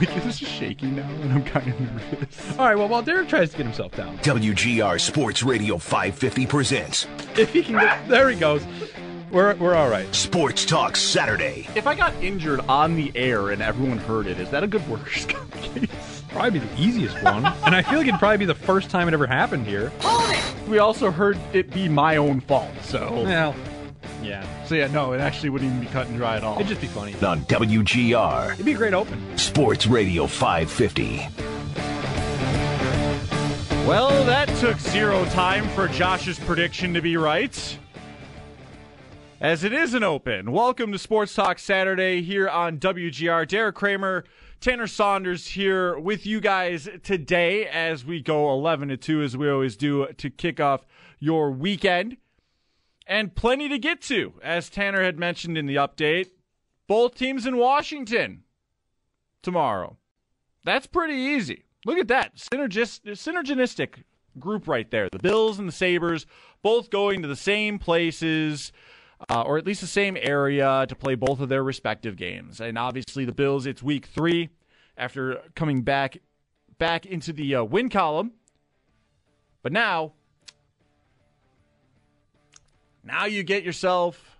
This is shaky now, and I'm kind of nervous. All right, well, while Derek tries to get himself down. WGR Sports Radio 550 presents. If he can get... There he goes. We're all right. Sports Talk Saturday. If I got injured on the air and everyone heard it, is that a good workers' comp case? Probably be the easiest one. And I feel like it'd probably be the first time it ever happened here. Hold it! We also heard it be my own fault, so... Well... Yeah. So, yeah, no, it actually wouldn't even be cut and dry at all. It'd just be funny. On WGR. It'd be a great open. Sports Radio 550. Well, that took 0 time for Josh's prediction to be right. As it is an open. Welcome to Sports Talk Saturday here on WGR. Derek Kramer, Tanner Saunders here with you guys today as we go 11-2, as we always do, to kick off your weekend. And plenty to get to, as Tanner had mentioned in the update. Both teams in Washington tomorrow. That's pretty easy. Look at that. Synergistic group right there. The Bills and the Sabres both going to the same places, or at least the same area, to play both of their respective games. And obviously the Bills, it's week 3 after coming back into the win column. But Now you get yourself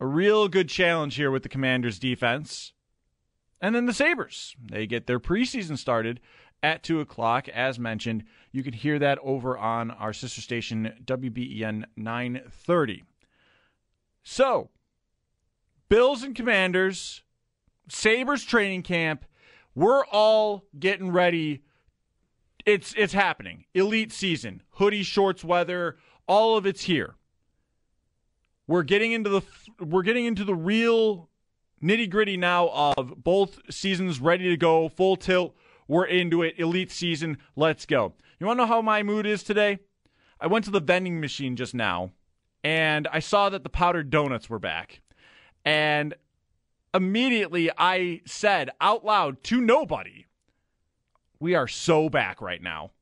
a real good challenge here with the Commanders' defense. And then the Sabres. They get their preseason started at 2 o'clock. As mentioned, you can hear that over on our sister station, WBEN 930. So, Bills and Commanders, Sabres training camp. We're all getting ready. It's happening. Elite season. Hoodie, shorts, weather. All of it's here. We're getting into the real nitty-gritty now of both seasons ready to go, full tilt. We're into it. Elite season. Let's go. You want to know how my mood is today? I went to the vending machine just now, and I saw that the powdered donuts were back. And immediately I said out loud to nobody, we are so back right now.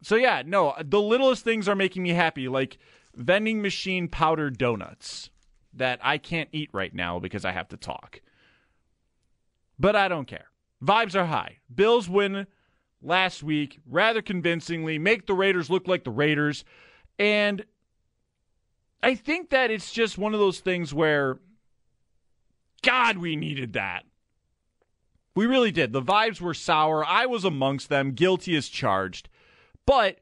So, yeah, no, the littlest things are making me happy, like vending machine powdered donuts that I can't eat right now because I have to talk. But I don't care. Vibes are high. Bills win last week rather convincingly, make the Raiders look like the Raiders. And I think that it's just one of those things where, God, we needed that. We really did. The vibes were sour. I was amongst them. Guilty as charged. But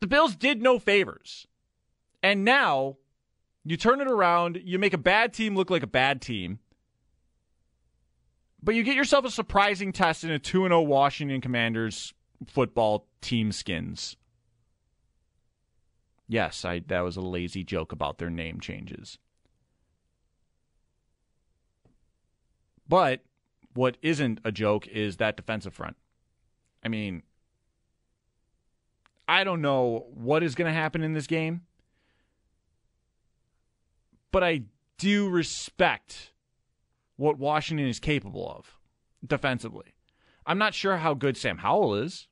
the Bills did no favors. And now you turn it around, you make a bad team look like a bad team, but you get yourself a surprising test in a 2-0 Washington Commanders football team skins. Yes, that was a lazy joke about their name changes. But what isn't a joke is that defensive front. I mean... I don't know what is going to happen in this game, but I do respect what Washington is capable of defensively. I'm not sure how good Sam Howell is,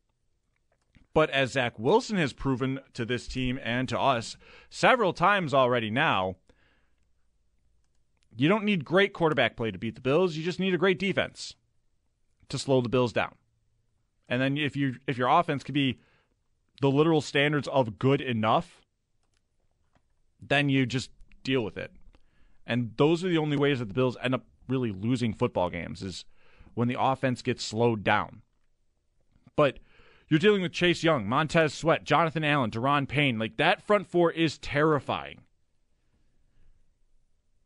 but as Zach Wilson has proven to this team and to us several times already now, you don't need great quarterback play to beat the Bills. You just need a great defense to slow the Bills down. And then if your offense could be the literal standards of good enough, then you just deal with it. And those are the only ways that the Bills end up really losing football games, is when the offense gets slowed down. But You're dealing with Chase Young, Montez Sweat, Jonathan Allen, Daron Payne. Like, that front four is terrifying.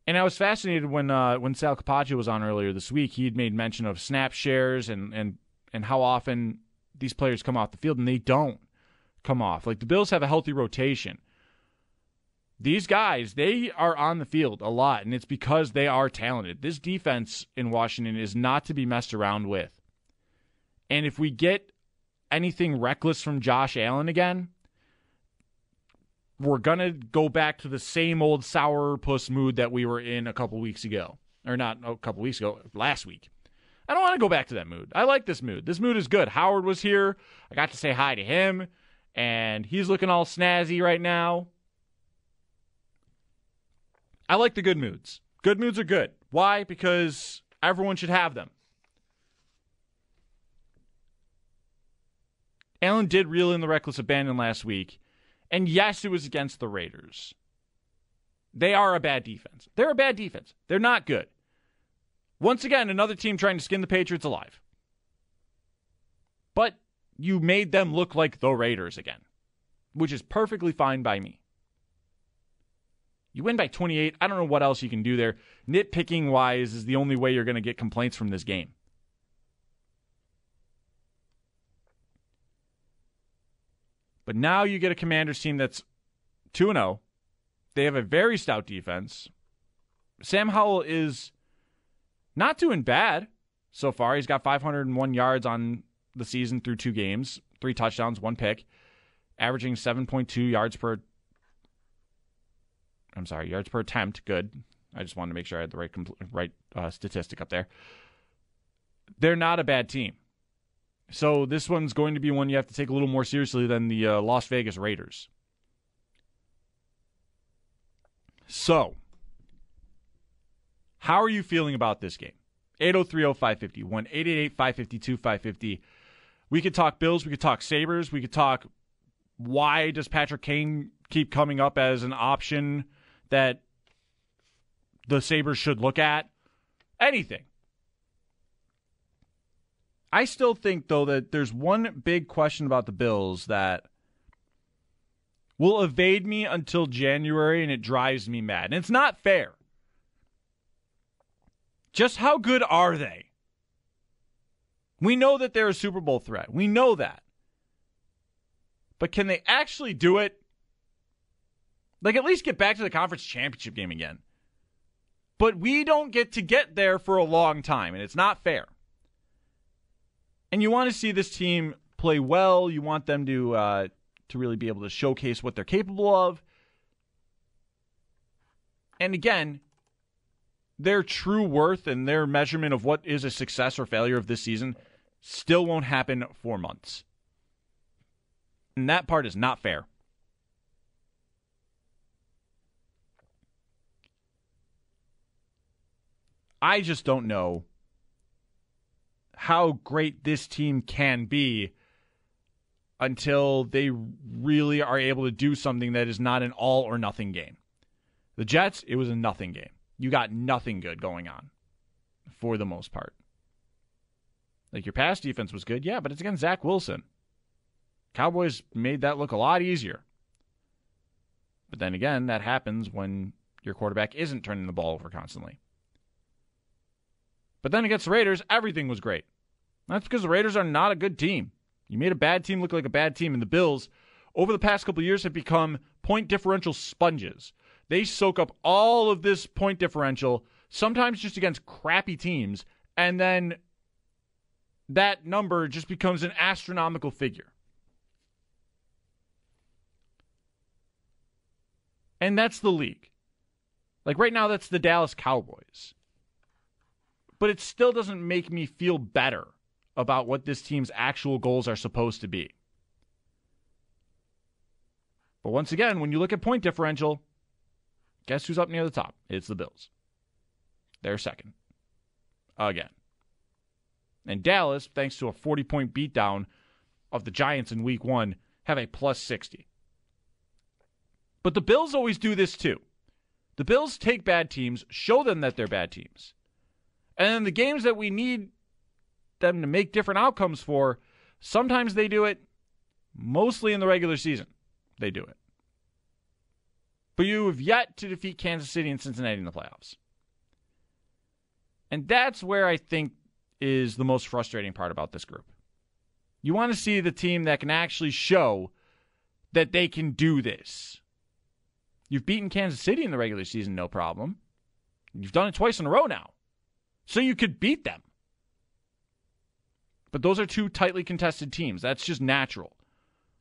And I was fascinated when Sal Capaccio was on earlier this week. He had made mention of snap shares and how often these players come off the field, and they don't come off. Like, the Bills have a healthy rotation. These guys, they are on the field a lot, and it's because they are talented. This defense in Washington is not to be messed around with. And if we get anything reckless from Josh Allen again, we're going to go back to the same old sourpuss mood that we were in a couple weeks ago. Or not a couple weeks ago, last week. I don't want to go back to that mood. I like this mood. This mood is good. Howard was here. I got to say hi to him, and he's looking all snazzy right now. I like the good moods. Good moods are good. Why? Because everyone should have them. Allen did reel in the reckless abandon last week, and yes, it was against the Raiders. They are a bad defense. They're a bad defense. They're not good. Once again, another team trying to skin the Patriots alive. But you made them look like the Raiders again, which is perfectly fine by me. You win by 28. I don't know what else you can do there. Nitpicking-wise is the only way you're going to get complaints from this game. But now you get a Commanders team that's 2-0. They have a very stout defense. Sam Howell is not doing bad so far. He's got 501 yards on the season through two games, 3 touchdowns, 1 pick, averaging 7.2 yards per attempt. Good. I just wanted to make sure I had the right statistic up there. They're not a bad team. So this one's going to be one you have to take a little more seriously than the Las Vegas Raiders. So, how are you feeling about this game? 803-0551, 888-552-550. We could talk Bills, we could talk Sabres, we could talk why does Patrick Kane keep coming up as an option that the Sabres should look at? Anything. I still think, though, that there's one big question about the Bills that will evade me until January, and it drives me mad. And it's not fair. Just how good are they? We know that they're a Super Bowl threat. We know that. But can they actually do it? Like, at least get back to the conference championship game again. But we don't get there for a long time, and it's not fair. And you want to see this team play well. You want them to really be able to showcase what they're capable of. And again, their true worth and their measurement of what is a success or failure of this season still won't happen for months. And that part is not fair. I just don't know how great this team can be until they really are able to do something that is not an all or nothing game. The Jets, it was a nothing game. You got nothing good going on for the most part. Like, your pass defense was good, yeah, but it's against Zach Wilson. Cowboys made that look a lot easier. But then again, that happens when your quarterback isn't turning the ball over constantly. But then against the Raiders, everything was great. That's because the Raiders are not a good team. You made a bad team look like a bad team, and the Bills, over the past couple of years, have become point differential sponges. They soak up all of this point differential, sometimes just against crappy teams, and then that number just becomes an astronomical figure. And that's the league. Like, right now, that's the Dallas Cowboys. But it still doesn't make me feel better about what this team's actual goals are supposed to be. But once again, when you look at point differential, guess who's up near the top? It's the Bills. They're second. Again. And Dallas, thanks to a 40-point beatdown of the Giants in week one, have a plus 60. But the Bills always do this too. The Bills take bad teams, show them that they're bad teams. And then the games that we need them to make different outcomes for, sometimes they do it, mostly in the regular season, they do it. But you have yet to defeat Kansas City and Cincinnati in the playoffs. And that's where I think is the most frustrating part about this group. You want to see the team that can actually show that they can do this. You've beaten Kansas City in the regular season, no problem. You've done it twice in a row now. So you could beat them. But those are two tightly contested teams. That's just natural.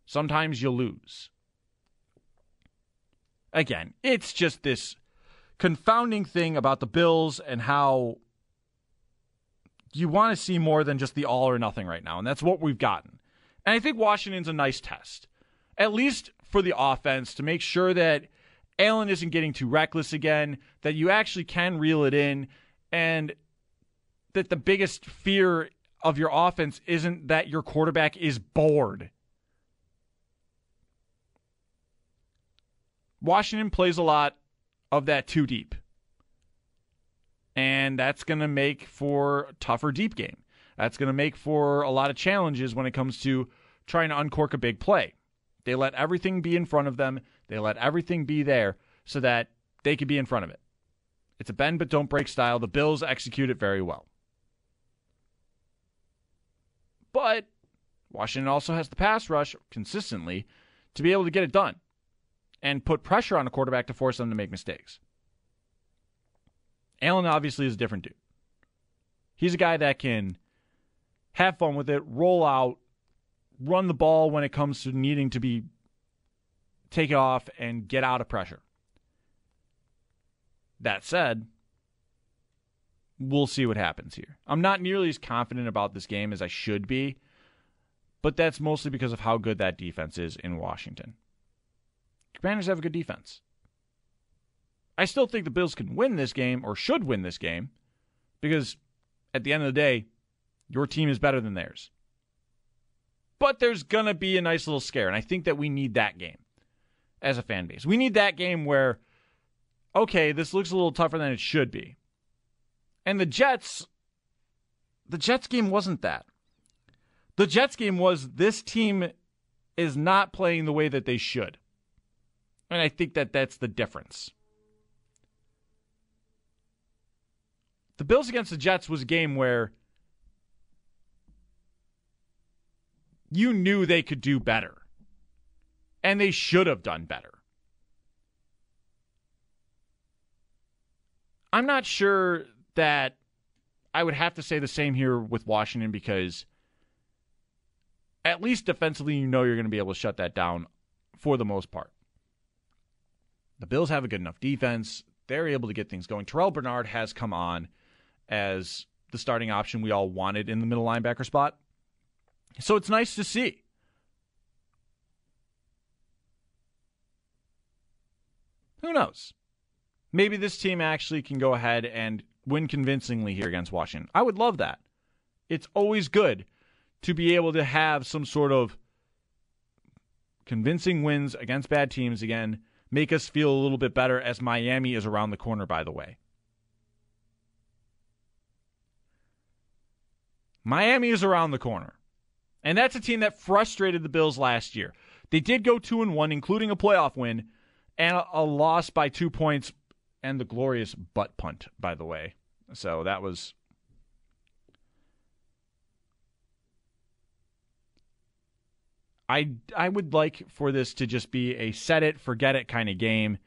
Sometimes you lose. Again, it's just this confounding thing about the Bills and how you want to see more than just the all or nothing right now. And that's what we've gotten. And I think Washington's a nice test, at least for the offense, to make sure that Allen isn't getting too reckless again, that you actually can reel it in, and that the biggest fear of your offense isn't that your quarterback is bored. Washington plays a lot of that two deep, and that's going to make for a tougher deep game. That's going to make for a lot of challenges when it comes to trying to uncork a big play. They let everything be in front of them. They let everything be there so that they could be in front of it. It's a bend but don't break style. The Bills execute it very well. But Washington also has the pass rush consistently to be able to get it done and put pressure on a quarterback to force them to make mistakes. Allen obviously is a different dude. He's a guy that can have fun with it, roll out, run the ball when it comes to needing to be take off and get out of pressure. That said, we'll see what happens here. I'm not nearly as confident about this game as I should be, but that's mostly because of how good that defense is in Washington. Commanders have a good defense. I still think the Bills can win this game, or should win this game, because at the end of the day, your team is better than theirs. But there's going to be a nice little scare, and I think that we need that game as a fan base. We need that game where, okay, this looks a little tougher than it should be. And the Jets game wasn't that. The Jets game was this team is not playing the way that they should. And I think that that's the difference. The Bills against the Jets was a game where you knew they could do better. And they should have done better. I'm not sure that I would have to say the same here with Washington, because at least defensively, you know you're going to be able to shut that down for the most part. The Bills have a good enough defense. They're able to get things going. Terrell Bernard has come on as the starting option we all wanted in the middle linebacker spot. So it's nice to see. Who knows? Maybe this team actually can go ahead and win convincingly here against Washington. I would love that. It's always good to be able to have some sort of convincing wins against bad teams again. Make us feel a little bit better, as Miami is around the corner, by the way. Miami is around the corner. And that's a team that frustrated the Bills last year. They did go 2-1, including a playoff win, and a loss by 2 points, and the glorious butt punt, by the way. So that was... I would like for this to just be a set-it-forget-it kind of game,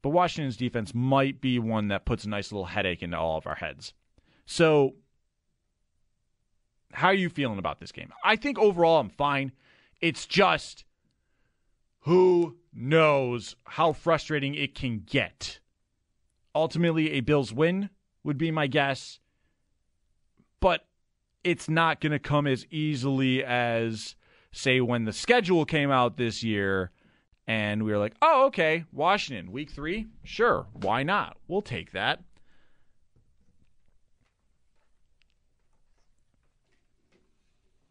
but Washington's defense might be one that puts a nice little headache into all of our heads. So, how are you feeling about this game? I think overall I'm fine. It's just, who knows how frustrating it can get. Ultimately, a Bills win would be my guess, but it's not going to come as easily as... say when the schedule came out this year and we were like, oh, okay, Washington, week 3? Sure, why not? We'll take that.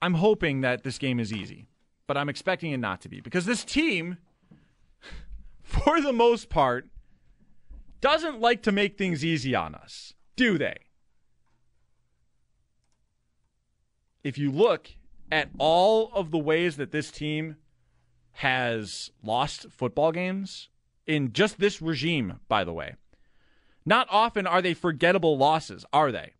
I'm hoping that this game is easy, but I'm expecting it not to be, because this team, for the most part, doesn't like to make things easy on us, do they? If you look at all of the ways that this team has lost football games in just this regime, by the way. Not often are they forgettable losses, are they?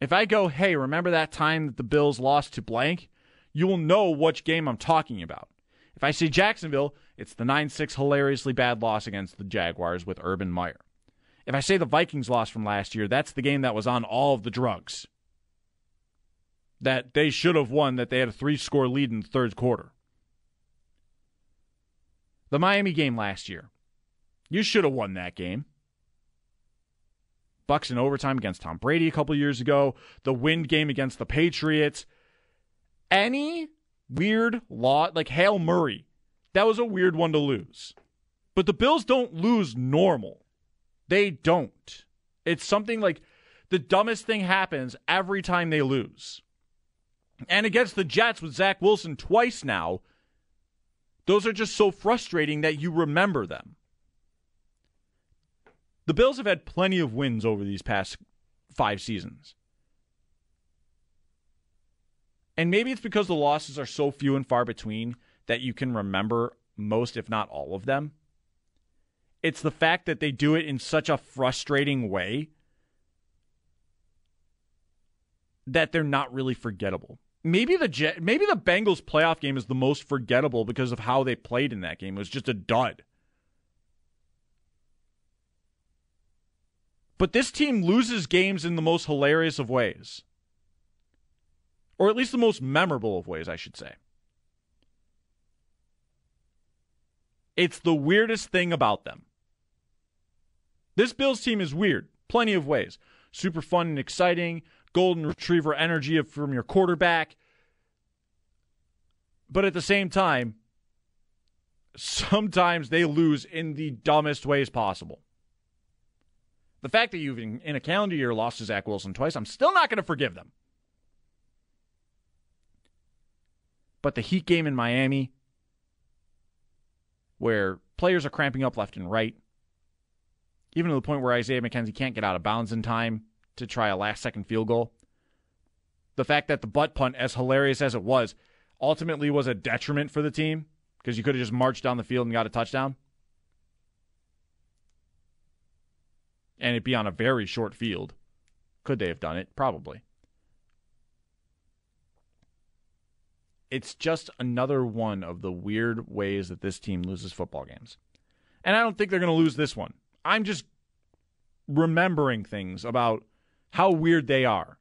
If I go, hey, remember that time that the Bills lost to blank? You will know which game I'm talking about. If I say Jacksonville, it's the 9-6 hilariously bad loss against the Jaguars with Urban Meyer. If I say the Vikings lost from last year, that's the game that was on all of the drugs. That they should have won, that they had a 3-score lead in the third quarter. The Miami game last year. You should have won that game. Bucks in overtime against Tom Brady a couple years ago. The wind game against the Patriots. Any weird lot, like Hail Murray, that was a weird one to lose. But the Bills don't lose normal. They don't. It's something like the dumbest thing happens every time they lose. And against the Jets with Zach Wilson twice now, those are just so frustrating that you remember them. The Bills have had plenty of wins over these past 5 seasons. And maybe it's because the losses are so few and far between that you can remember most, if not all of them. It's the fact that they do it in such a frustrating way that they're not really forgettable. Maybe the Bengals playoff game is the most forgettable because of how they played in that game. It was just a dud. But this team loses games in the most hilarious of ways. Or at least the most memorable of ways, I should say. It's the weirdest thing about them. This Bills team is weird. Plenty of ways. Super fun and exciting. Golden retriever energy from your quarterback. But at the same time, sometimes they lose in the dumbest ways possible. The fact that you've, in a calendar year, lost to Zach Wilson twice, I'm still not going to forgive them. But the Heat game in Miami, where players are cramping up left and right, even to the point where Isaiah McKenzie can't get out of bounds in time to try a last-second field goal. The fact that the butt punt, as hilarious as it was, ultimately was a detriment for the team because you could have just marched down the field and got a touchdown. And it'd be on a very short field. Could they have done it? Probably. It's just another one of the weird ways that this team loses football games. And I don't think they're going to lose this one. I'm just remembering things about how weird they are.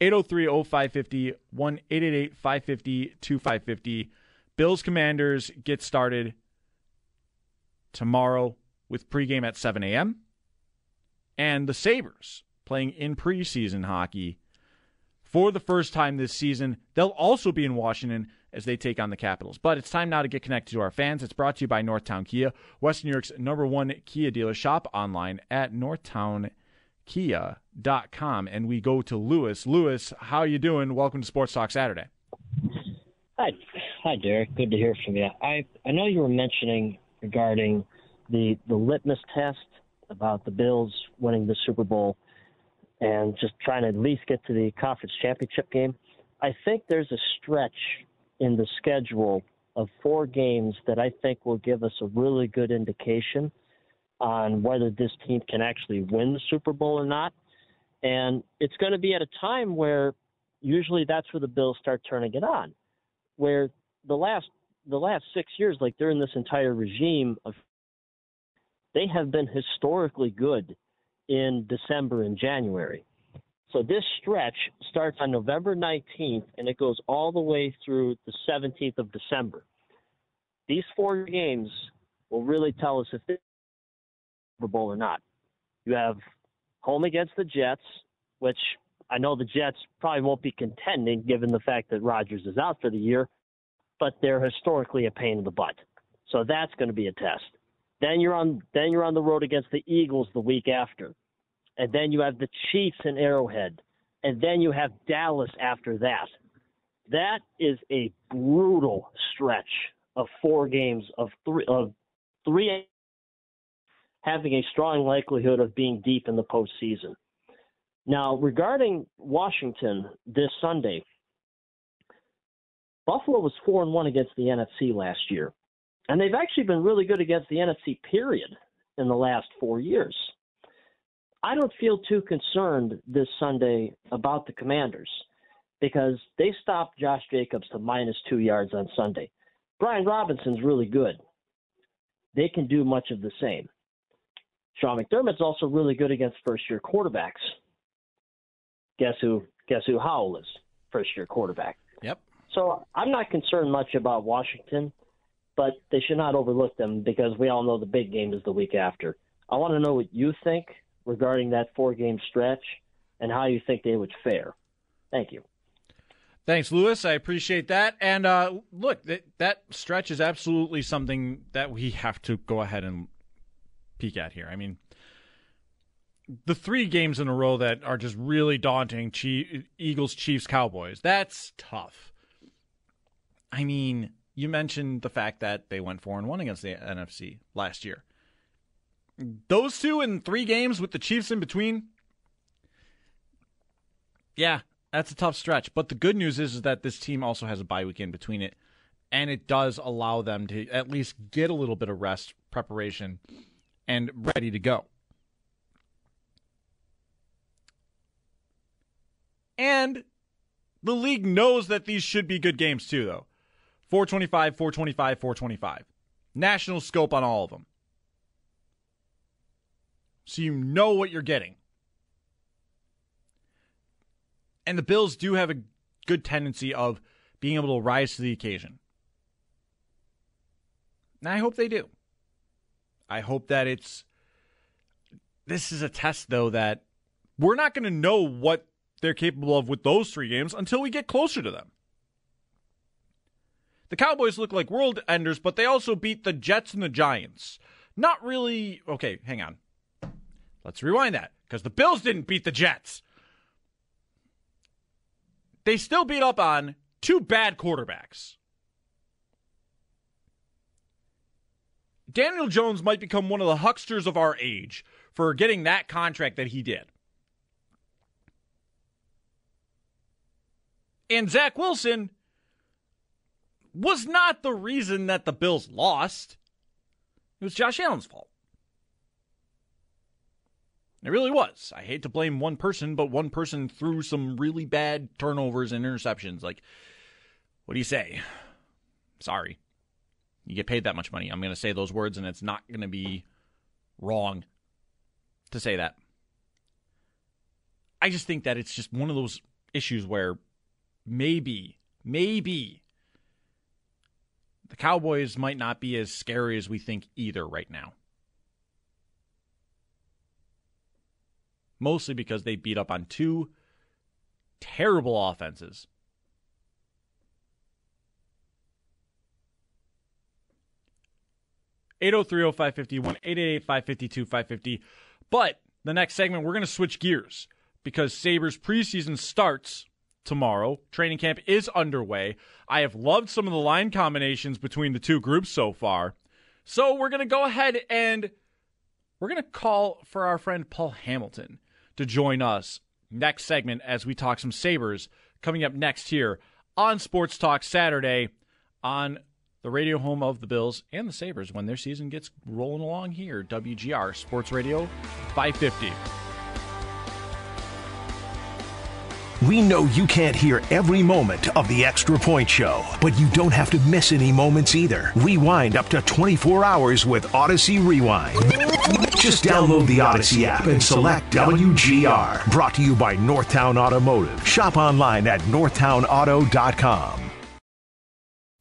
803-0550, 1-888-550-2550. Bills Commanders get started tomorrow with pregame at 7 a.m. And the Sabres playing in preseason hockey for the first time this season. They'll also be in Washington as they take on the Capitals. But it's time now to get connected to our fans. It's brought to you by Northtown Kia, West New York's #1 Kia dealer. Shop online at northtownkia.com. And we go to Lewis. Lewis, how you doing? Welcome to Sports Talk Saturday. Hi, Derek. Good to hear from you. I know you were mentioning regarding the litmus test about the Bills winning the Super Bowl and just trying to at least get to the conference championship game. I think there's a stretch in the schedule of 4 games that I think will give us a really good indication on whether this team can actually win the Super Bowl or not. And it's going to be at a time where usually that's where the Bills start turning it on, where the last 6 years, like during this entire regime, of they have been historically good in December and January. So this stretch starts on November 19th, and it goes all the way through the 17th of December. These 4 games will really tell us if it's Super Bowl or not. You have home against the Jets, which I know the Jets probably won't be contending given the fact that Rodgers is out for the year, but they're historically a pain in the butt. So that's going to be a test. Then you're on the road against the Eagles the week after. And then you have the Chiefs in Arrowhead. And then you have Dallas after that. That is a brutal stretch of 4 games of three having a strong likelihood of being deep in the postseason. Now, regarding Washington this Sunday, Buffalo was 4-1 against the NFC last year, and they've actually been really good against the NFC period in the last 4 years. I don't feel too concerned this Sunday about the Commanders because they stopped Josh Jacobs to -2 yards on Sunday. Brian Robinson's really good. They can do much of the same. Sean McDermott's also really good against first-year quarterbacks. Guess who Howell is? First-year quarterback. Yep. So I'm not concerned much about Washington, but they should not overlook them because we all know the big game is the week after. I want to know what you think regarding that four-game stretch and how you think they would fare. Thank you. Thanks, Lewis. I appreciate that. And look, that stretch is absolutely something that we have to go ahead and peek at here. I mean, the 3 games in a row that are just really daunting, Eagles, Chiefs, Cowboys, that's tough. I mean, you mentioned the fact that they went 4-1 against the NFC last year. Those 2 in 3 games with the Chiefs in between, yeah, that's a tough stretch. But the good news is that this team also has a bye week in between it, and it does allow them to at least get a little bit of rest, preparation, and ready to go. And the league knows that these should be good games too, though. 425, 425, 425. National scope on all of them. So you know what you're getting. And the Bills do have a good tendency of being able to rise to the occasion. And I hope they do. I hope that it's... This is a test, though, that we're not going to know what they're capable of with those 3 games until we get closer to them. The Cowboys look like world enders, but they also beat the Jets and the Giants. Not really... Okay, hang on. Let's rewind that, because the Bills didn't beat the Jets. They still beat up on 2 bad quarterbacks. Daniel Jones might become one of the hucksters of our age for getting that contract that he did. And Zach Wilson was not the reason that the Bills lost. It was Josh Allen's fault. It really was. I hate to blame one person, but one person threw some really bad turnovers and interceptions. Like, what do you say? Sorry. You get paid that much money. I'm going to say those words, and it's not going to be wrong to say that. I just think that it's just one of those issues where maybe the Cowboys might not be as scary as we think either right now. Mostly because they beat up on 2 terrible offenses. (803-0551, 888-552-550). But the next segment, we're going to switch gears because Sabres preseason starts tomorrow. Training camp is underway. I have loved some of the line combinations between the 2 groups so far. So we're going to go ahead and we're going to call for our friend Paul Hamilton to join us next segment as we talk some Sabres coming up next here on Sports Talk Saturday on the radio home of the Bills and the Sabres when their season gets rolling along here, WGR Sports Radio 550. We know you can't hear every moment of the Extra Point Show, but you don't have to miss any moments either. Rewind up to 24 hours with Odyssey Rewind. Just download the Odyssey app and select WGR. Brought to you by Northtown Automotive. Shop online at northtownauto.com.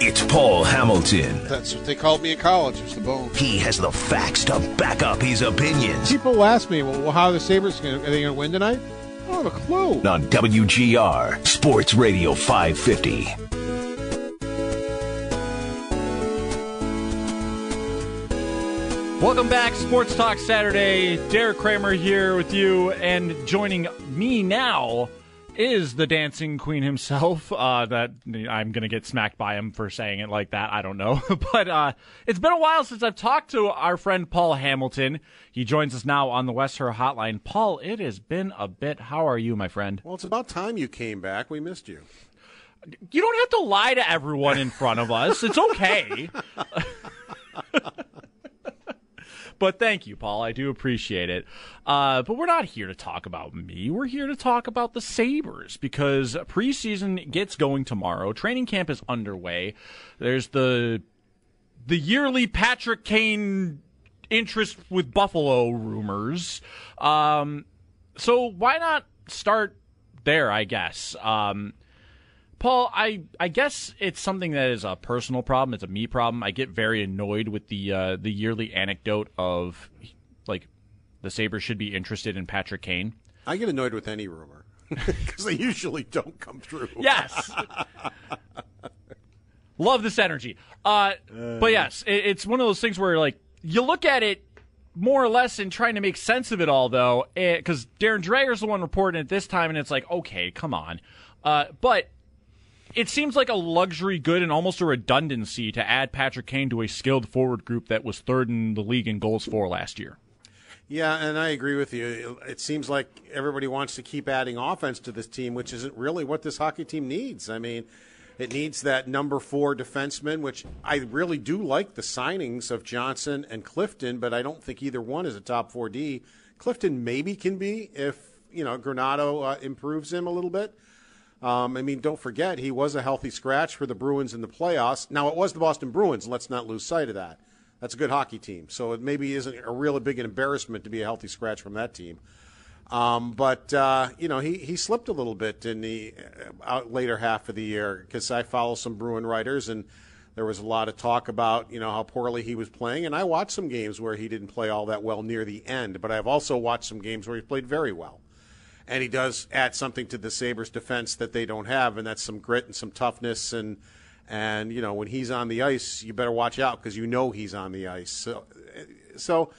It's Paul Hamilton. That's what they called me in college, is the bone. He has the facts to back up his opinions. People ask me, well, how are the Sabres going to win tonight? I don't have a clue. On WGR, Sports Radio 550. Welcome back, Sports Talk Saturday. Derek Kramer here with you, and joining me now is the dancing queen himself. That I'm going to get smacked by him for saying it like that. I don't know. But it's been a while since I've talked to our friend Paul Hamilton. He joins us now on the West Her Hotline. Paul, it has been a bit. How are you, my friend? Well, it's about time you came back. We missed you. You don't have to lie to everyone in front of us. It's okay. But thank you, Paul. I do appreciate it. But we're not here to talk about me. We're here to talk about the Sabres because preseason gets going tomorrow. Training camp is underway. There's the yearly Patrick Kane interest with Buffalo rumors. So why not start there, I guess? Paul, I guess it's something that is a personal problem. It's a me problem. I get very annoyed with the yearly anecdote of, like, the Sabres should be interested in Patrick Kane. I get annoyed with any rumor because they usually don't come through. Yes. Love this energy. But, yes, it's one of those things where, like, you look at it more or less in trying to make sense of it all, though, because Darren Dreger's the one reporting it this time, and it's like, okay, come on. But it seems like a luxury good and almost a redundancy to add Patrick Kane to a skilled forward group that was third in the league in goals for last year. Yeah, and I agree with you. It seems like everybody wants to keep adding offense to this team, which isn't really what this hockey team needs. I mean, it needs that number 4 defenseman, which I really do like the signings of Johnson and Clifton, but I don't think either one is a top 4D. Clifton maybe can be if, you know, Granato improves him a little bit. I mean, don't forget, he was a healthy scratch for the Bruins in the playoffs. Now, it was the Boston Bruins. Let's not lose sight of that. That's a good hockey team. So it maybe isn't a real big embarrassment to be a healthy scratch from that team. But he slipped a little bit in the later half of the year because I follow some Bruin writers, and there was a lot of talk about, you know, how poorly he was playing. And I watched some games where he didn't play all that well near the end, but I've also watched some games where he played very well. And he does add something to the Sabres' defense that they don't have, and that's some grit and some toughness. And you know, when he's on the ice, you better watch out because you know he's on the ice. So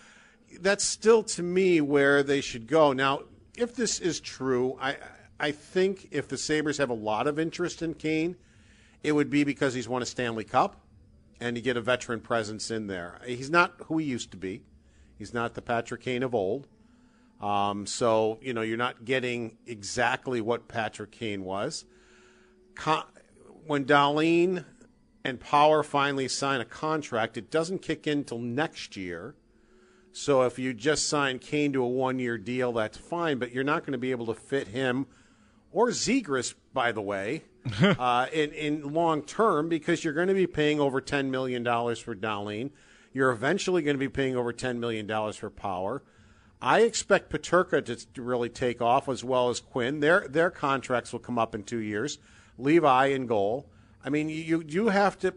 that's still, to me, where they should go. Now, if this is true, I think if the Sabres have a lot of interest in Kane, it would be because he's won a Stanley Cup and you get a veteran presence in there. He's not who he used to be. He's not the Patrick Kane of old. So, you know, you're not getting exactly what Patrick Kane was. When Dahlin and Power finally sign a contract, it doesn't kick in till next year. So if you just sign Kane to a one-year deal, that's fine. But you're not going to be able to fit him or Zegras, by the way, in long term, because you're going to be paying over $10 million for Dahlin. You're eventually going to be paying over $10 million for Power. I expect Peterka to really take off, as well as Quinn. Their contracts will come up in 2 years. Levi in goal. I mean, you have to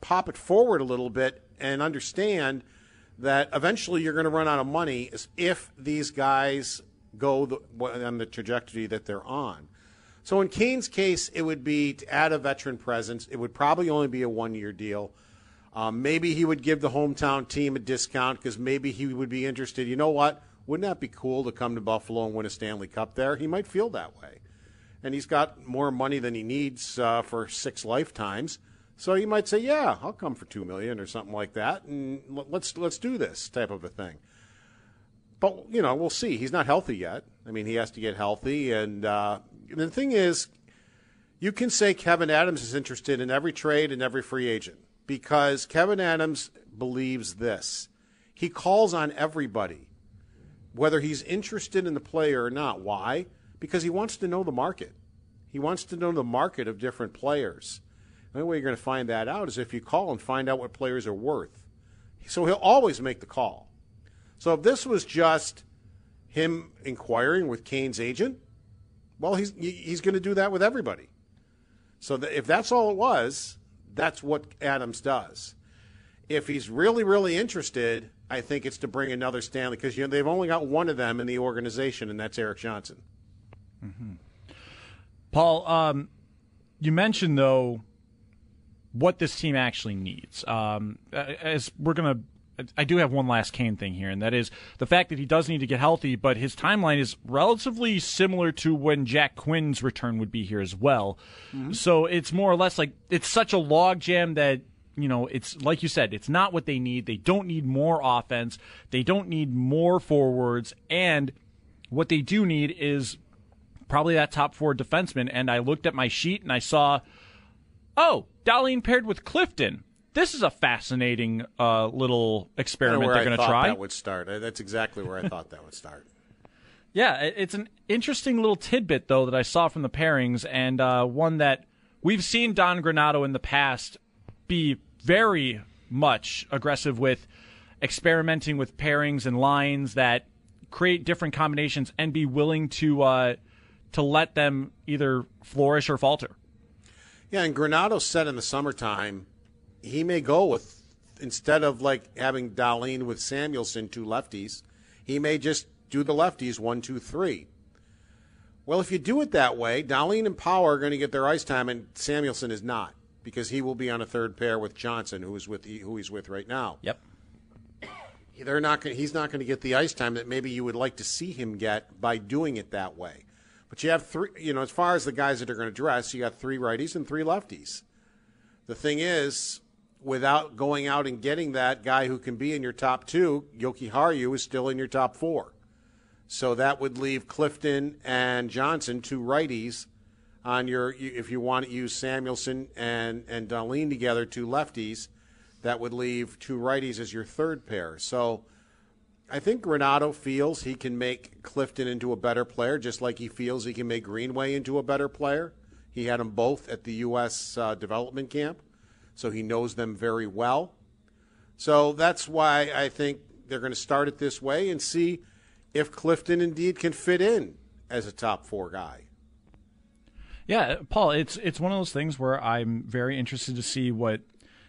pop it forward a little bit and understand that eventually you're going to run out of money if these guys go on the trajectory that they're on. So in Kane's case, it would be to add a veteran presence. It would probably only be a one-year deal. Maybe he would give the hometown team a discount because maybe he would be interested. You know what? Wouldn't that be cool to come to Buffalo and win a Stanley Cup there? He might feel that way. And he's got more money than he needs for six lifetimes. So he might say, yeah, I'll come for $2 million or something like that, and let's do this type of a thing. But, you know, we'll see. He's not healthy yet. I mean, he has to get healthy. And the thing is, you can say Kevin Adams is interested in every trade and every free agent because Kevin Adams believes this. He calls on everybody, whether he's interested in the player or not. Why? Because he wants to know the market. He wants to know the market of different players. The only way you're going to find that out is if you call and find out what players are worth. So he'll always make the call. So if this was just him inquiring with Kane's agent, well, he's going to do that with everybody. So if that's all it was, that's what Adams does. If he's really, really interested, I think it's to bring another Stanley because they've only got one of them in the organization, and that's Eric Johnson. Mm-hmm. Paul, you mentioned, though, what this team actually needs. I do have one last Kane thing here, and that is the fact that he does need to get healthy, but his timeline is relatively similar to when Jack Quinn's return would be here as well. Mm-hmm. So it's more or less like it's such a logjam that, you know, it's like you said, it's not what they need. They don't need more offense. They don't need more forwards. And what they do need is probably that top four defenseman. And I looked at my sheet and I saw, oh, Dahlin paired with Clifton. This is a fascinating little experiment they're going to try. That would start. That's exactly where I thought that would start. Yeah, it's an interesting little tidbit, though, that I saw from the pairings, and one that we've seen Don Granato in the past be very much aggressive with, experimenting with pairings and lines that create different combinations and be willing to let them either flourish or falter. Yeah, and Granato said in the summertime he may go with, instead of like having Dahlin with Samuelsson, two lefties, he may just do the lefties 1, 2, 3. Well, if you do it that way, Dahlin and Power are going to get their ice time, and Samuelsson is not because he will be on a third pair with Johnson, who he's with right now. Yep. He's not going to get the ice time that maybe you would like to see him get by doing it that way. But you have three, you know, as far as the guys that are going to dress, you got three righties and three lefties. The thing is, without going out and getting that guy who can be in your top two, Jokiharju is still in your top four. So that would leave Clifton and Johnson, two righties, on your, if you want to use Samuelsson and Dahlin together, two lefties, that would leave two righties as your third pair. So I think Granato feels he can make Clifton into a better player, just like he feels he can make Greenway into a better player. He had them both at the U.S. development camp, so he knows them very well. So that's why I think they're going to start it this way and see if Clifton indeed can fit in as a top four guy. Yeah, Paul, it's one of those things where I'm very interested to see what,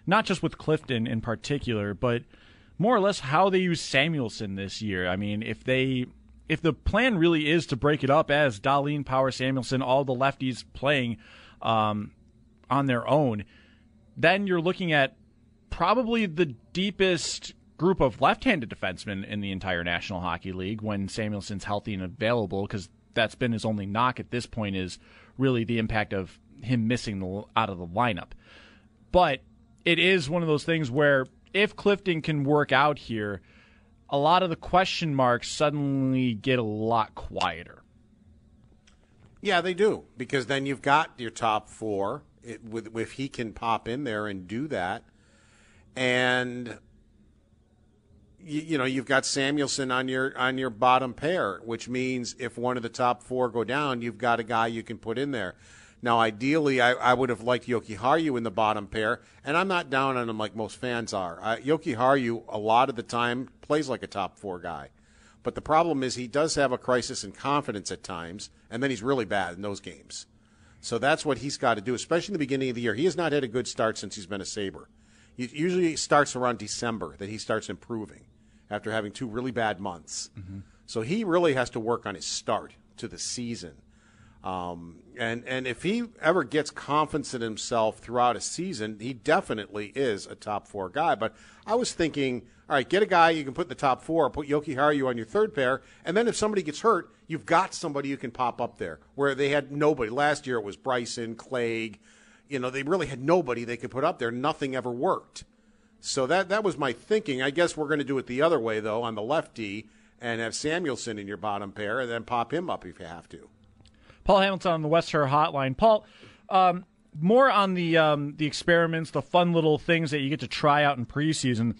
not just with Clifton in particular, but more or less how they use Samuelsson this year. I mean, if the plan really is to break it up as Dahlin, Power, Samuelsson, all the lefties playing on their own, then you're looking at probably the deepest group of left-handed defensemen in the entire National Hockey League when Samuelson's healthy and available, because that's been his only knock at this point is really the impact of him missing out of the lineup. But it is one of those things where if Clifton can work out here, a lot of the question marks suddenly get a lot quieter. Yeah, they do, because then you've got your top four if he can pop in there and do that. And, you know, you've got Samuelsson on your bottom pair, which means if one of the top four go down, you've got a guy you can put in there. Now, ideally, I would have liked Jokiharju in the bottom pair, and I'm not down on him like most fans are. Jokiharju, a lot of the time, plays like a top four guy. But the problem is he does have a crisis in confidence at times, and then he's really bad in those games. So that's what he's got to do, especially in the beginning of the year. He has not had a good start since he's been a Sabre. It usually starts around December that he starts improving after having two really bad months. Mm-hmm. So he really has to work on his start to the season. And if he ever gets confidence in himself throughout a season, he definitely is a top four guy. But I was thinking, all right, get a guy you can put in the top four, put Jokiharju on your third pair, and then if somebody gets hurt, you've got somebody you can pop up there where they had nobody. Last year it was Bryson, Clegg. You know, they really had nobody they could put up there. Nothing ever worked. So that was my thinking. I guess we're going to do it the other way, though, on the lefty and have Samuelsson in your bottom pair and then pop him up if you have to. Paul Hamilton on the West Her Hotline. Paul, more on the experiments, the fun little things that you get to try out in preseason.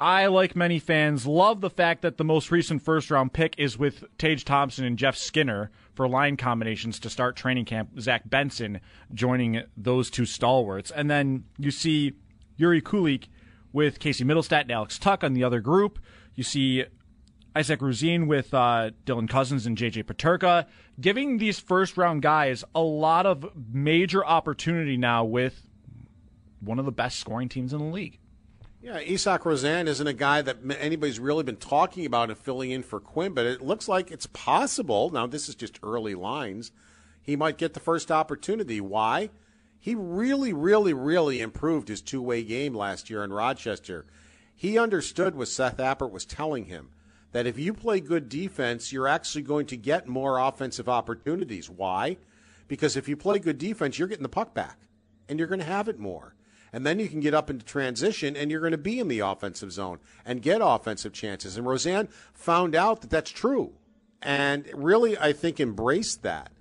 I, like many fans, love the fact that the most recent first-round pick is with Tage Thompson and Jeff Skinner for line combinations to start training camp. Zach Benson joining those two stalwarts. And then you see Yuri Kulik with Casey Mittelstadt and Alex Tuch on the other group. You see Isaac Ruzin with Dylan Cousins and J.J. Peterka, giving these first-round guys a lot of major opportunity now with one of the best scoring teams in the league. Yeah, Isak Rozan isn't a guy that anybody's really been talking about and filling in for Quinn, but it looks like it's possible. Now, this is just early lines. He might get the first opportunity. Why? He really, really, really improved his two-way game last year in Rochester. He understood what Seth Appert was telling him, that if you play good defense, you're actually going to get more offensive opportunities. Why? Because if you play good defense, you're getting the puck back, and you're going to have it more. And then you can get up into transition, and you're going to be in the offensive zone and get offensive chances. And Rozan found out that that's true and really, I think, embraced that.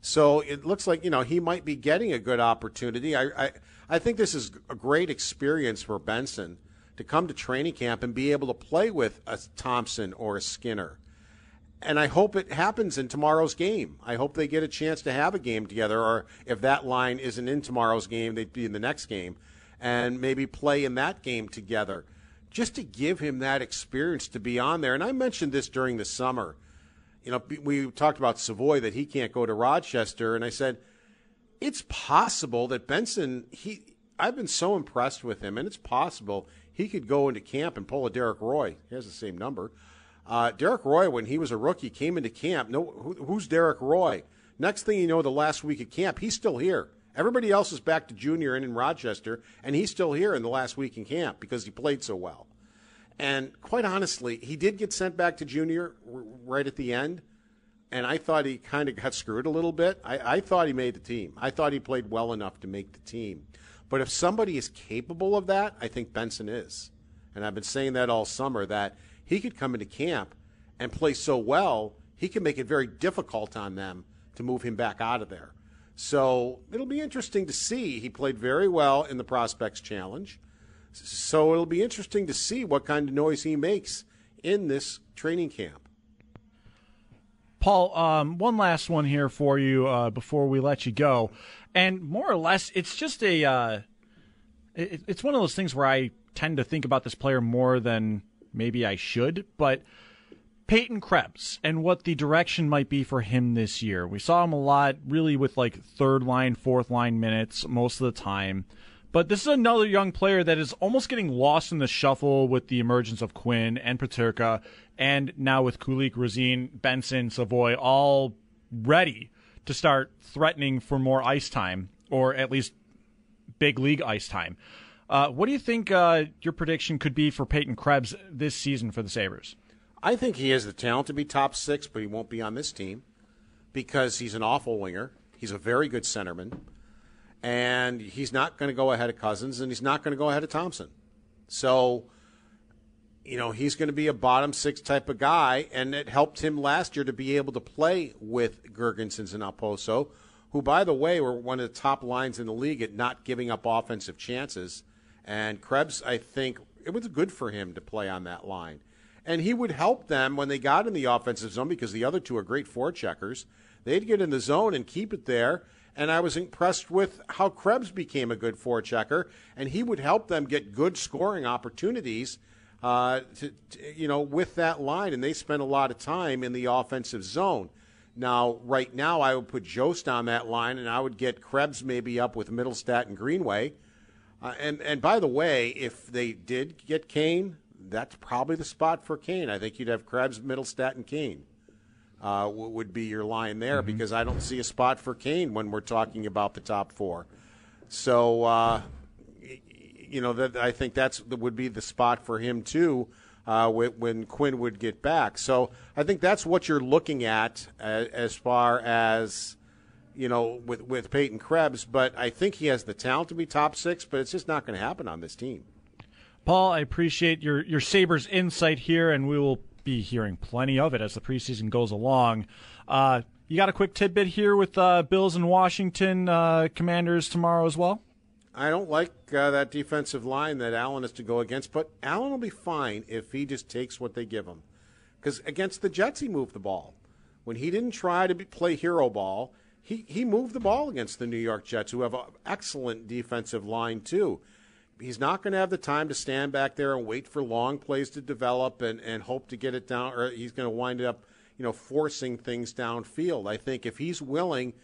So it looks like, you know, he might be getting a good opportunity. I think this is a great experience for Benson to come to training camp and be able to play with a Thompson or a Skinner. And I hope it happens in tomorrow's game. I hope they get a chance to have a game together, or if that line isn't in tomorrow's game, they'd be in the next game and maybe play in that game together just to give him that experience to be on there. And I mentioned this during the summer. You know, we talked about Savoy, that he can't go to Rochester. And I said, it's possible that Benson, I've been so impressed with him, and it's possible he could go into camp and pull a Derek Roy. He has the same number. Derek Roy, when he was a rookie, came into camp. Who's Derek Roy? Next thing you know, the last week of camp, he's still here. Everybody else is back to junior and in Rochester, and he's still here in the last week in camp because he played so well. And quite honestly, he did get sent back to junior right at the end, and I thought he kind of got screwed a little bit. I thought he made the team. I thought he played well enough to make the team. But if somebody is capable of that, I think Benson is. And I've been saying that all summer, that he could come into camp and play so well, he can make it very difficult on them to move him back out of there. So it'll be interesting to see. He played very well in the Prospects Challenge. So it'll be interesting to see what kind of noise he makes in this training camp. Paul, one last one here for you before we let you go. And more or less, it's just it's one of those things where I tend to think about this player more than maybe I should, but Peyton Krebs and what the direction might be for him this year. We saw him a lot really with like third line, fourth line minutes most of the time. But this is another young player that is almost getting lost in the shuffle with the emergence of Quinn and Peterka, and now with Kulik, Rosine, Benson, Savoy, all ready to start threatening for more ice time, or at least big league ice time. What do you think your prediction could be for Peyton Krebs this season for the Sabres? I think he has the talent to be top six, but he won't be on this team because he's an awful winger. He's a very good centerman. And he's not going to go ahead of Cousins, and he's not going to go ahead of Thompson. So, you know, he's going to be a bottom six type of guy, and it helped him last year to be able to play with Gergensons and Alposo, who, by the way, were one of the top lines in the league at not giving up offensive chances. And Krebs, I think, it was good for him to play on that line. And he would help them when they got in the offensive zone because the other two are great forecheckers. They'd get in the zone and keep it there. And I was impressed with how Krebs became a good forechecker, and he would help them get good scoring opportunities with that line, and they spent a lot of time in the offensive zone. Now, right now, I would put Jost on that line, and I would get Krebs maybe up with Mittelstadt and Greenway, And by the way, if they did get Kane, that's probably the spot for Kane. I think you'd have Krebs, Mittelstadt, and Kane would be your line there, mm-hmm. because I don't see a spot for Kane when we're talking about the top four. So, I think that would be the spot for him too when Quinn would get back. So I think that's what you're looking at as far as, with Peyton Krebs. But I think he has the talent to be top six, but it's just not going to happen on this team. Paul, I appreciate your Sabres insight here, and we will be hearing plenty of it as the preseason goes along. You got a quick tidbit here with Bills and Washington Commanders tomorrow as well? I don't like that defensive line that Allen is to go against, but Allen will be fine if he just takes what they give him. Because against the Jets, he moved the ball. When he didn't try to play hero ball, he moved the ball against the New York Jets, who have an excellent defensive line too. He's not going to have the time to stand back there and wait for long plays to develop and hope to get it down, or he's going to wind up, forcing things downfield. I think if he's willing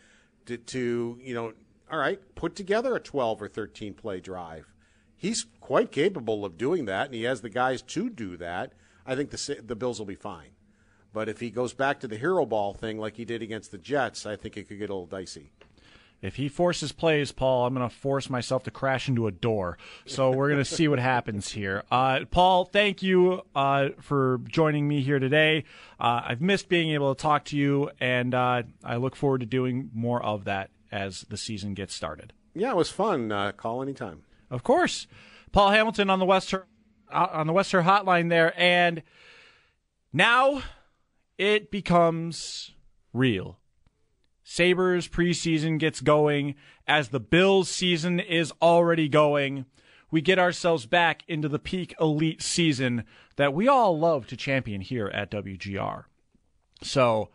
to all right, put together a 12 or 13 play drive, he's quite capable of doing that, and he has the guys to do that. I think the Bills will be fine. But if he goes back to the hero ball thing like he did against the Jets, I think it could get a little dicey. If he forces plays, Paul, I'm going to force myself to crash into a door. So we're going to see what happens here. Paul, thank you for joining me here today. I've missed being able to talk to you, and I look forward to doing more of that as the season gets started. Yeah, it was fun. Call anytime. Of course. Paul Hamilton on the Western Hotline there. And now it becomes real. Sabres preseason gets going as the Bills season is already going. We get ourselves back into the peak elite season that we all love to champion here at WGR. So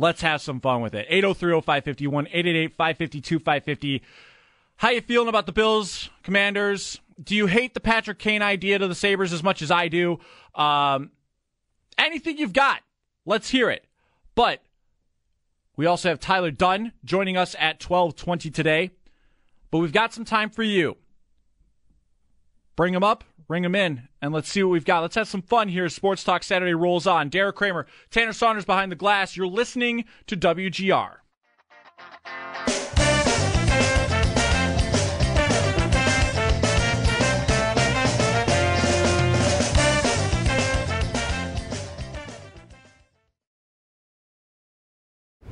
let's have some fun with it. 803-0551, 888-552-550. How you feeling about the Bills, Commanders? Do you hate the Patrick Kane idea to the Sabres as much as I do? Anything you've got, let's hear it. But we also have Tyler Dunn joining us at 12:20 today. But we've got some time for you. Bring him up, ring him in, and let's see what we've got. Let's have some fun here as Sports Talk Saturday rolls on. Derek Kramer, Tanner Saunders behind the glass. You're listening to WGR.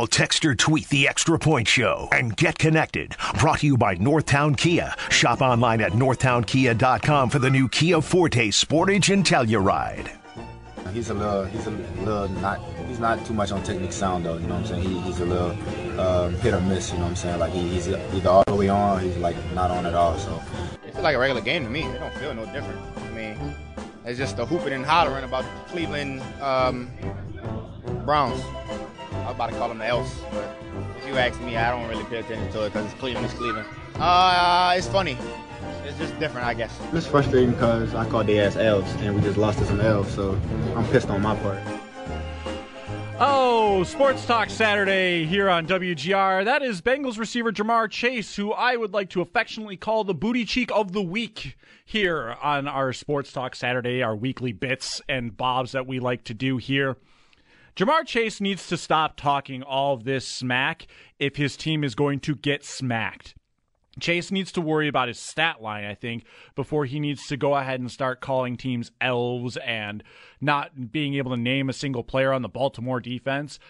Call, text, or tweet the Extra Point Show and get connected. Brought to you by Northtown Kia. Shop online at northtownkia.com for the new Kia Forte, Sportage, and Telluride. He's not too much on technique sound, though, you know what I'm saying? He's a little hit or miss, you know what I'm saying? Like, he's either all the way on or he's, like, not on at all, so. It's like a regular game to me. It don't feel no different. I mean, it's just the hooping and hollering about the Cleveland Browns. I was about to call them the Elves, but if you ask me, I don't really pay attention to it because it's Cleveland. It's funny. It's just different, I guess. It's frustrating because I called the ass elves, and we just lost to some elves, so I'm pissed on my part. Oh, Sports Talk Saturday here on WGR. That is Bengals receiver Ja'Marr Chase, who I would like to affectionately call the booty cheek of the week here on our Sports Talk Saturday, our weekly bits and bobs that we like to do here. Ja'Marr Chase needs to stop talking all this smack if his team is going to get smacked. Chase needs to worry about his stat line, I think, before he needs to go ahead and start calling teams elves and not being able to name a single player on the Baltimore defense.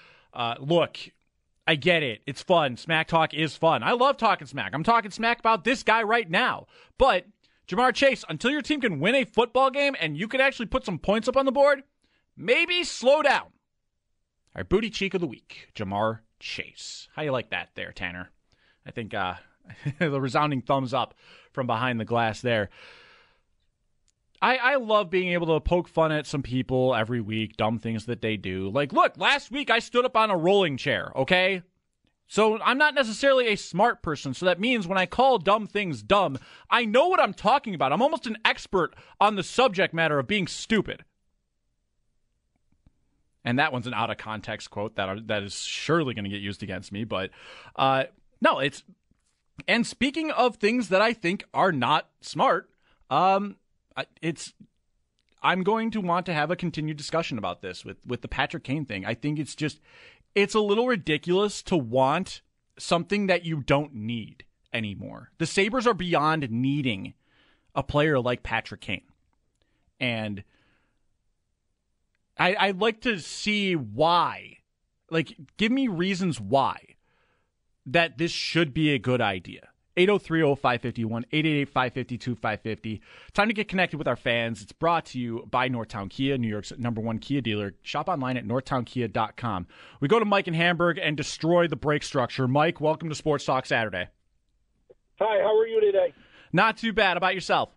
Look, I get it. It's fun. Smack talk is fun. I love talking smack. I'm talking smack about this guy right now. But Ja'Marr Chase, until your team can win a football game and you can actually put some points up on the board, maybe slow down. Our booty cheek of the week, Ja'Marr Chase. How you like that there, Tanner? I think the resounding thumbs up from behind the glass there. I love being able to poke fun at some people every week, dumb things that they do. Like, look, last week I stood up on a rolling chair, okay? So I'm not necessarily a smart person, so that means when I call dumb things dumb, I know what I'm talking about. I'm almost an expert on the subject matter of being stupid. And that one's an out-of-context quote that is surely going to get used against me, but no, it's... And speaking of things that I think are not smart, I'm going to want to have a continued discussion about this with the Patrick Kane thing. I think it's a little ridiculous to want something that you don't need anymore. The Sabres are beyond needing a player like Patrick Kane. And I'd like to see why. Like, give me reasons why that this should be a good idea. 803-0551, 888-552-550. Time to get connected with our fans. It's brought to you by Northtown Kia, New York's #1 Kia dealer. Shop online at northtownkia.com. We go to Mike in Hamburg and destroy the brake structure. Mike, welcome to Sports Talk Saturday. Hi, how are you today? Not too bad. About yourself?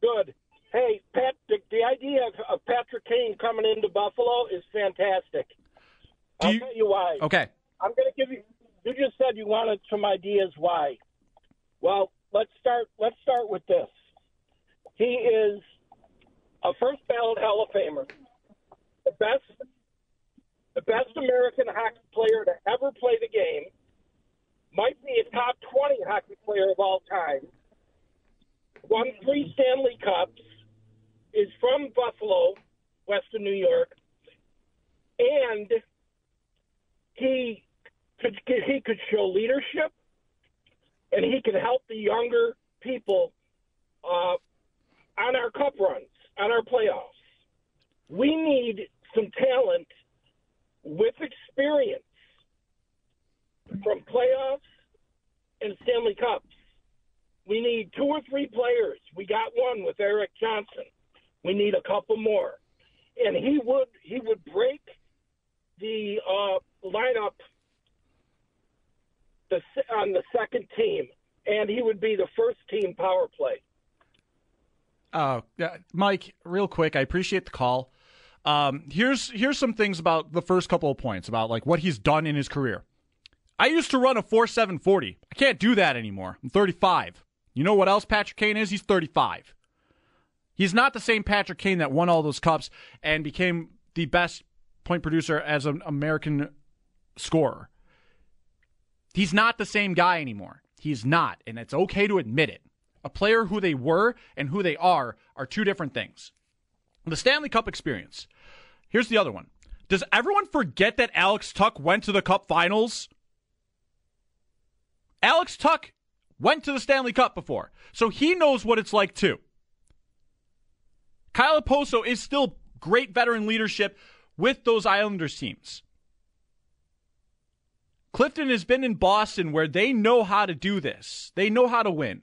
Good. Hey, Pat, the idea of Patrick Kane coming into Buffalo is fantastic. I'll tell you why. Okay. I'm going to give you... You just said you wanted some ideas why. Well, let's start with this. He is a first ballot Hall of Famer. The best American hockey player to ever play the game. Might be a top 20 hockey player of all time. Won 3 Stanley Cups. Is from Buffalo, west of New York. And he could show leadership, and he could help the younger people on our cup runs, on our playoffs. We need some talent with experience from playoffs and Stanley Cups. We need 2 or 3 players. We got one with Eric Johnson. We need a couple more. And he would break the lineup on the second team, and he would be the first team power play. Oh, Mike, real quick, I appreciate the call. Here's some things about the first couple of points about like what he's done in his career. I used to run a 4.7 40. I can't do that anymore. I'm 35. You know what else Patrick Kane is? He's 35. He's not the same Patrick Kane that won all those cups and became the best point producer as an American scorer. He's not the same guy anymore. He's not, and it's okay to admit it. A player who they were and who they are two different things. The Stanley Cup experience. Here's the other one. Does everyone forget that Alex Tuch went to the Cup Finals? Alex Tuch went to the Stanley Cup before, so he knows what it's like too. Kyle Poso is still great veteran leadership with those Islanders teams. Clifton has been in Boston where they know how to do this. They know how to win.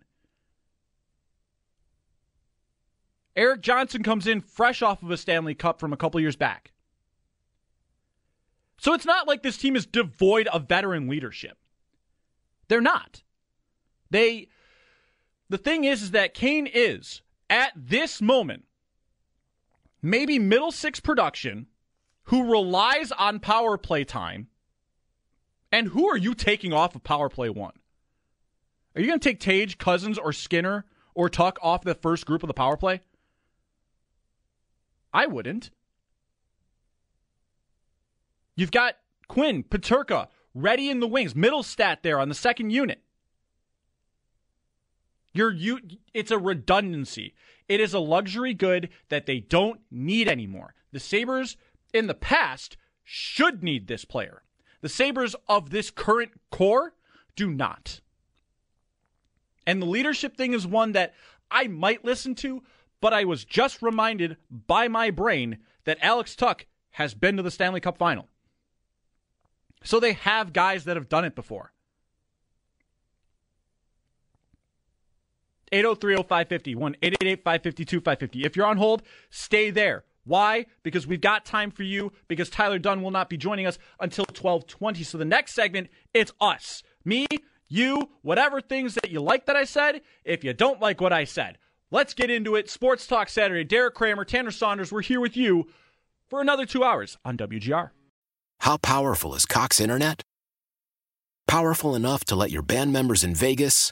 Eric Johnson comes in fresh off of a Stanley Cup from a couple years back. So it's not like this team is devoid of veteran leadership. They're not. The thing is that Kane is, at this moment, maybe middle six production, who relies on power play time, and who are you taking off of power play one? Are you going to take Tage, Cousins, or Skinner, or Tuch off the first group of the power play? I wouldn't. You've got Quinn, Peterka, ready in the wings, Mittelstadt there on the second unit. It's a redundancy. It is a luxury good that they don't need anymore. The Sabres in the past should need this player. The Sabres of this current core do not. And the leadership thing is one that I might listen to, but I was just reminded by my brain that Alex Tuch has been to the Stanley Cup final. So they have guys that have done it before. 803-0550, 1-888-552-550. If you're on hold, stay there. Why? Because we've got time for you, because Tyler Dunn will not be joining us until 12:20. So the next segment, it's us. Me, you, whatever things that you like that I said, if you don't like what I said. Let's get into it. Sports Talk Saturday. Derek Kramer, Tanner Saunders, we're here with you for another 2 hours on WGR. How powerful is Cox Internet? Powerful enough to let your band members in Vegas,